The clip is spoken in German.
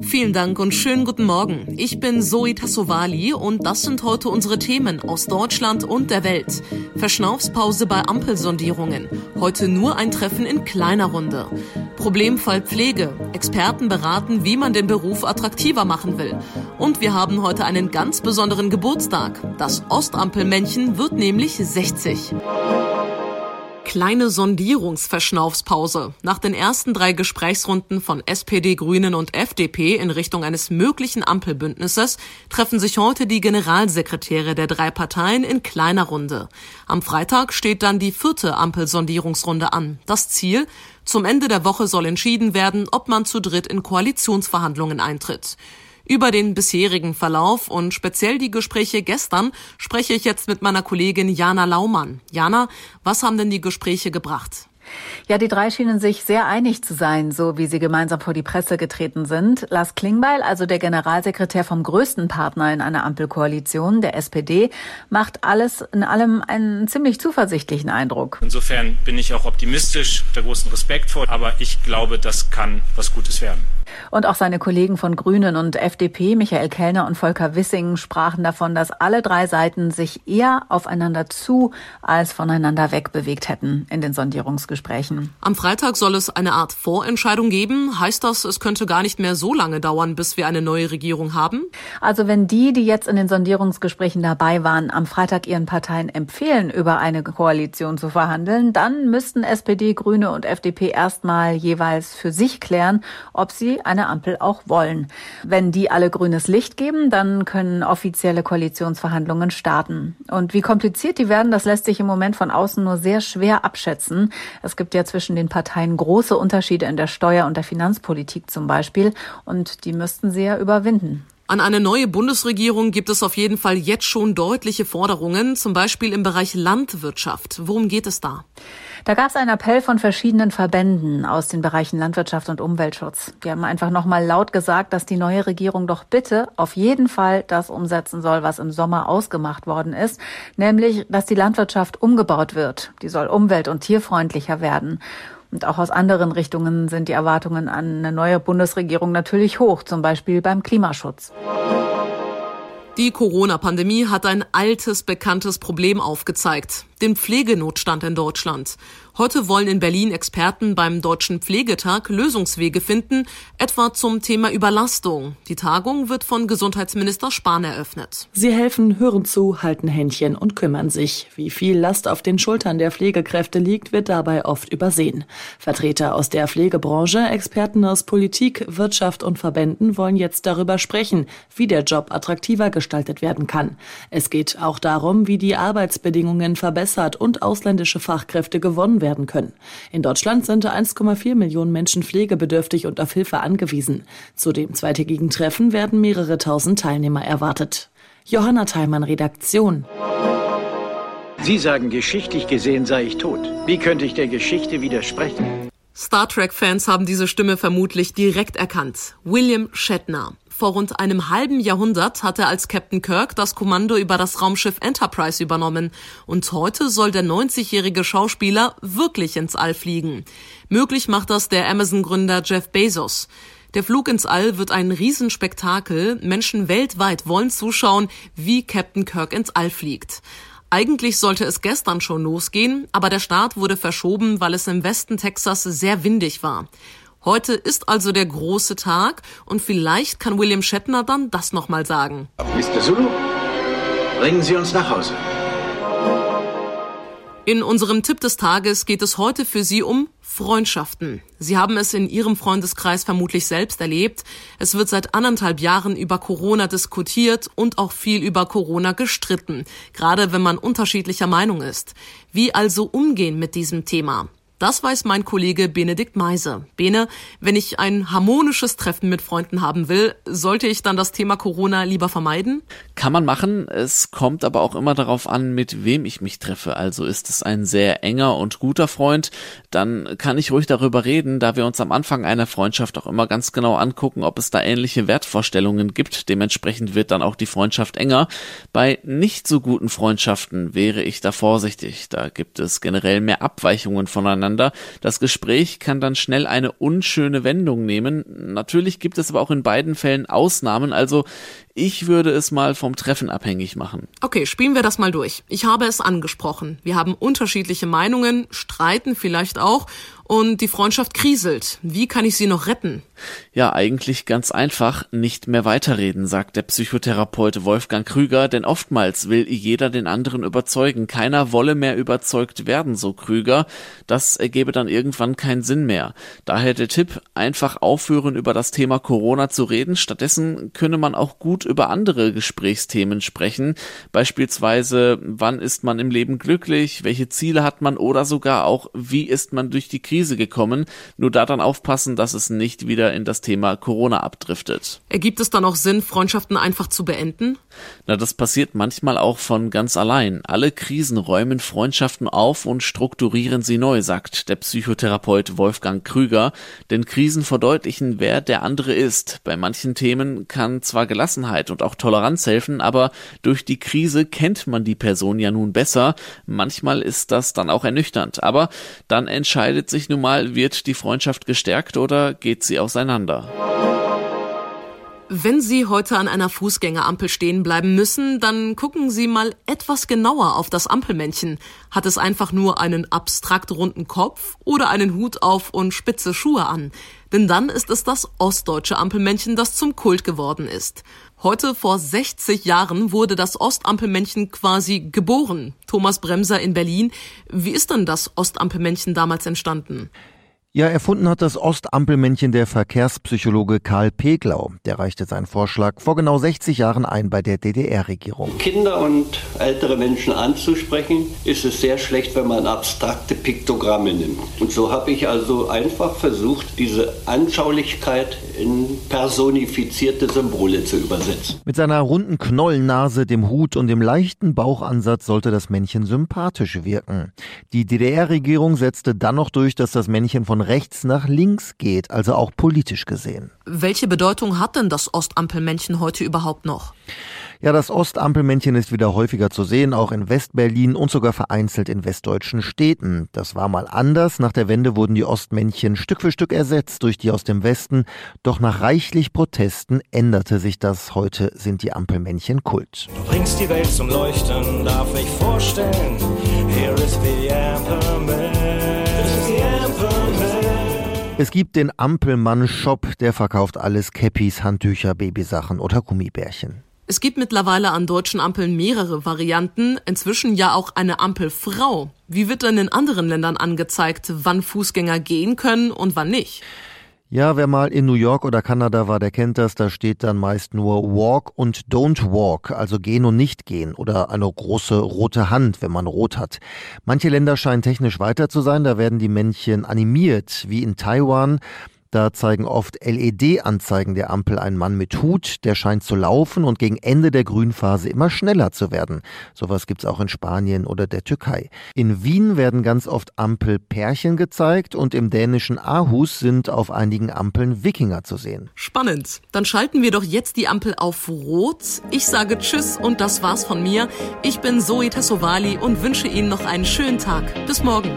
Vielen Dank und schönen guten Morgen. Ich bin Zoe Tassovali und das sind heute unsere Themen aus Deutschland und der Welt. Verschnaufspause bei Ampelsondierungen. Heute nur ein Treffen in kleiner Runde. Problemfall Pflege. Experten beraten, wie man den Beruf attraktiver machen will. Und wir haben heute einen ganz besonderen Geburtstag. Das Ostampelmännchen wird nämlich 60. Kleine Sondierungsverschnaufspause. Nach den ersten 3 Gesprächsrunden von SPD, Grünen und FDP in Richtung eines möglichen Ampelbündnisses treffen sich heute die Generalsekretäre der 3 Parteien in kleiner Runde. Am Freitag steht dann die 4. Ampelsondierungsrunde an. Das Ziel? Zum Ende der Woche soll entschieden werden, ob man zu dritt in Koalitionsverhandlungen eintritt. Über den bisherigen Verlauf und speziell die Gespräche gestern spreche ich jetzt mit meiner Kollegin Jana Laumann. Jana, was haben denn die Gespräche gebracht? Ja, die 3 schienen sich sehr einig zu sein, so wie sie gemeinsam vor die Presse getreten sind. Lars Klingbeil, also der Generalsekretär vom größten Partner in einer Ampelkoalition, der SPD, macht alles in allem einen ziemlich zuversichtlichen Eindruck. Insofern bin ich auch optimistisch, der großen Respekt vor, aber ich glaube, das kann was Gutes werden. Und auch seine Kollegen von Grünen und FDP, Michael Kellner und Volker Wissing, sprachen davon, dass alle 3 Seiten sich eher aufeinander zu als voneinander weg bewegt hätten in den Sondierungsgesprächen. Am Freitag soll es eine Art Vorentscheidung geben. Heißt das, es könnte gar nicht mehr so lange dauern, bis wir eine neue Regierung haben? Also wenn die jetzt in den Sondierungsgesprächen dabei waren, am Freitag ihren Parteien empfehlen, über eine Koalition zu verhandeln, dann müssten SPD, Grüne und FDP erstmal jeweils für sich klären, ob sie eine Ampel auch wollen. Wenn die alle grünes Licht geben, dann können offizielle Koalitionsverhandlungen starten. Und wie kompliziert die werden, das lässt sich im Moment von außen nur sehr schwer abschätzen. Es gibt ja zwischen den Parteien große Unterschiede in der Steuer- und der Finanzpolitik zum Beispiel. Und die müssten sie ja überwinden. An eine neue Bundesregierung gibt es auf jeden Fall jetzt schon deutliche Forderungen, zum Beispiel im Bereich Landwirtschaft. Worum geht es da? Da gab es einen Appell von verschiedenen Verbänden aus den Bereichen Landwirtschaft und Umweltschutz. Die haben einfach nochmal laut gesagt, dass die neue Regierung doch bitte auf jeden Fall das umsetzen soll, was im Sommer ausgemacht worden ist, nämlich, dass die Landwirtschaft umgebaut wird. Die soll umwelt- und tierfreundlicher werden. Und auch aus anderen Richtungen sind die Erwartungen an eine neue Bundesregierung natürlich hoch, zum Beispiel beim Klimaschutz. Die Corona-Pandemie hat ein altes, bekanntes Problem aufgezeigt. den Pflegenotstand in Deutschland. Heute wollen in Berlin Experten beim Deutschen Pflegetag Lösungswege finden, etwa zum Thema Überlastung. Die Tagung wird von Gesundheitsminister Spahn eröffnet. Sie helfen, hören zu, halten Händchen und kümmern sich. Wie viel Last auf den Schultern der Pflegekräfte liegt, wird dabei oft übersehen. Vertreter aus der Pflegebranche, Experten aus Politik, Wirtschaft und Verbänden wollen jetzt darüber sprechen, wie der Job attraktiver gestaltet werden kann. Es geht auch darum, wie die Arbeitsbedingungen verbessert und ausländische Fachkräfte gewonnen werden können. In Deutschland sind 1,4 Millionen Menschen pflegebedürftig und auf Hilfe angewiesen. Zu dem zweitägigen Treffen werden mehrere tausend Teilnehmer erwartet. Johanna Theimann, Redaktion. Sie sagen, geschichtlich gesehen sei ich tot. Wie könnte ich der Geschichte widersprechen? Star Trek-Fans haben diese Stimme vermutlich direkt erkannt. William Shatner. Vor rund einem halben Jahrhundert hat er als Captain Kirk das Kommando über das Raumschiff Enterprise übernommen. Und heute soll der 90-jährige Schauspieler wirklich ins All fliegen. Möglich macht das der Amazon-Gründer Jeff Bezos. Der Flug ins All wird ein Riesenspektakel. Menschen weltweit wollen zuschauen, wie Captain Kirk ins All fliegt. Eigentlich sollte es gestern schon losgehen, aber der Start wurde verschoben, weil es im Westen Texas sehr windig war. Heute ist also der große Tag und vielleicht kann William Shatner dann das nochmal sagen. Mr. Zulu, bringen Sie uns nach Hause. In unserem Tipp des Tages geht es heute für Sie um Freundschaften. Sie haben es in Ihrem Freundeskreis vermutlich selbst erlebt. Es wird seit 1,5 Jahren über Corona diskutiert und auch viel über Corona gestritten, gerade wenn man unterschiedlicher Meinung ist. Wie also umgehen mit diesem Thema? Das weiß mein Kollege Benedikt Meise. Bene, wenn ich ein harmonisches Treffen mit Freunden haben will, sollte ich dann das Thema Corona lieber vermeiden? Kann man machen. Es kommt aber auch immer darauf an, mit wem ich mich treffe. Also ist es ein sehr enger und guter Freund, dann kann ich ruhig darüber reden, da wir uns am Anfang einer Freundschaft auch immer ganz genau angucken, ob es da ähnliche Wertvorstellungen gibt. Dementsprechend wird dann auch die Freundschaft enger. Bei nicht so guten Freundschaften wäre ich da vorsichtig. Da gibt es generell mehr Abweichungen voneinander. Das Gespräch kann dann schnell eine unschöne Wendung nehmen. Natürlich gibt es aber auch in beiden Fällen Ausnahmen, also ich würde es mal vom Treffen abhängig machen. Okay, spielen wir das mal durch. Ich habe es angesprochen. Wir haben unterschiedliche Meinungen, streiten vielleicht auch und die Freundschaft kriselt. Wie kann ich sie noch retten? Ja, eigentlich ganz einfach, nicht mehr weiterreden, sagt der Psychotherapeut Wolfgang Krüger, denn oftmals will jeder den anderen überzeugen. Keiner wolle mehr überzeugt werden, so Krüger. Das ergebe dann irgendwann keinen Sinn mehr. Daher der Tipp, einfach aufhören, über das Thema Corona zu reden. Stattdessen könne man auch gut über andere Gesprächsthemen sprechen, beispielsweise wann ist man im Leben glücklich, welche Ziele hat man oder sogar auch, wie ist man durch die Krise gekommen. Nur da dann aufpassen, dass es nicht wieder in das Thema Corona abdriftet. Ergibt es dann auch Sinn, Freundschaften einfach zu beenden? Na, das passiert manchmal auch von ganz allein. Alle Krisen räumen Freundschaften auf und strukturieren sie neu, sagt der Psychotherapeut Wolfgang Krüger, denn Krisen verdeutlichen, wer der andere ist. Bei manchen Themen kann zwar Gelassenheit und auch Toleranz helfen, aber durch die Krise kennt man die Person ja nun besser. Manchmal ist das dann auch ernüchternd, aber dann entscheidet sich nun mal, wird die Freundschaft gestärkt oder geht sie auseinander? Wenn Sie heute an einer Fußgängerampel stehen bleiben müssen, dann gucken Sie mal etwas genauer auf das Ampelmännchen. Hat es einfach nur einen abstrakt runden Kopf oder einen Hut auf und spitze Schuhe an? Denn dann ist es das ostdeutsche Ampelmännchen, das zum Kult geworden ist. Heute vor 60 Jahren wurde das Ostampelmännchen quasi geboren. Thomas Bremser in Berlin. Wie ist denn das Ostampelmännchen damals entstanden? Ja, erfunden hat das Ostampelmännchen der Verkehrspsychologe Karl Peglau. Der reichte seinen Vorschlag vor genau 60 Jahren ein bei der DDR-Regierung. Kinder und ältere Menschen anzusprechen, ist es sehr schlecht, wenn man abstrakte Piktogramme nimmt. Und so habe ich also einfach versucht, diese Anschaulichkeit in personifizierte Symbole zu übersetzen. Mit seiner runden Knollennase, dem Hut und dem leichten Bauchansatz sollte das Männchen sympathisch wirken. Die DDR-Regierung setzte dann noch durch, dass das Männchen von rechts nach links geht, also auch politisch gesehen. Welche Bedeutung hat denn das Ostampelmännchen heute überhaupt noch? Ja, das Ostampelmännchen ist wieder häufiger zu sehen, auch in Westberlin und sogar vereinzelt in westdeutschen Städten. Das war mal anders. Nach der Wende wurden die Ostmännchen Stück für Stück ersetzt durch die aus dem Westen. Doch nach reichlich Protesten änderte sich das. Heute sind die Ampelmännchen Kult. Du bringst die Welt zum Leuchten, darf ich vorstellen. Here is the Ampelman. Es gibt den Ampelmann-Shop, der verkauft alles: Käppis, Handtücher, Babysachen oder Gummibärchen. Es gibt mittlerweile an deutschen Ampeln mehrere Varianten, inzwischen ja auch eine Ampelfrau. Wie wird denn in anderen Ländern angezeigt, wann Fußgänger gehen können und wann nicht? Ja, wer mal in New York oder Kanada war, der kennt das. Da steht dann meist nur Walk und Don't Walk, also gehen und nicht gehen, oder eine große rote Hand, wenn man rot hat. Manche Länder scheinen technisch weiter zu sein, da werden die Männchen animiert, wie in Taiwan. Da zeigen oft LED-Anzeigen der Ampel einen Mann mit Hut, der scheint zu laufen und gegen Ende der Grünphase immer schneller zu werden. Sowas gibt's auch in Spanien oder der Türkei. In Wien werden ganz oft Ampelpärchen gezeigt und im dänischen Aarhus sind auf einigen Ampeln Wikinger zu sehen. Spannend. Dann schalten wir doch jetzt die Ampel auf Rot. Ich sage Tschüss und das war's von mir. Ich bin Zoe Tassovali und wünsche Ihnen noch einen schönen Tag. Bis morgen.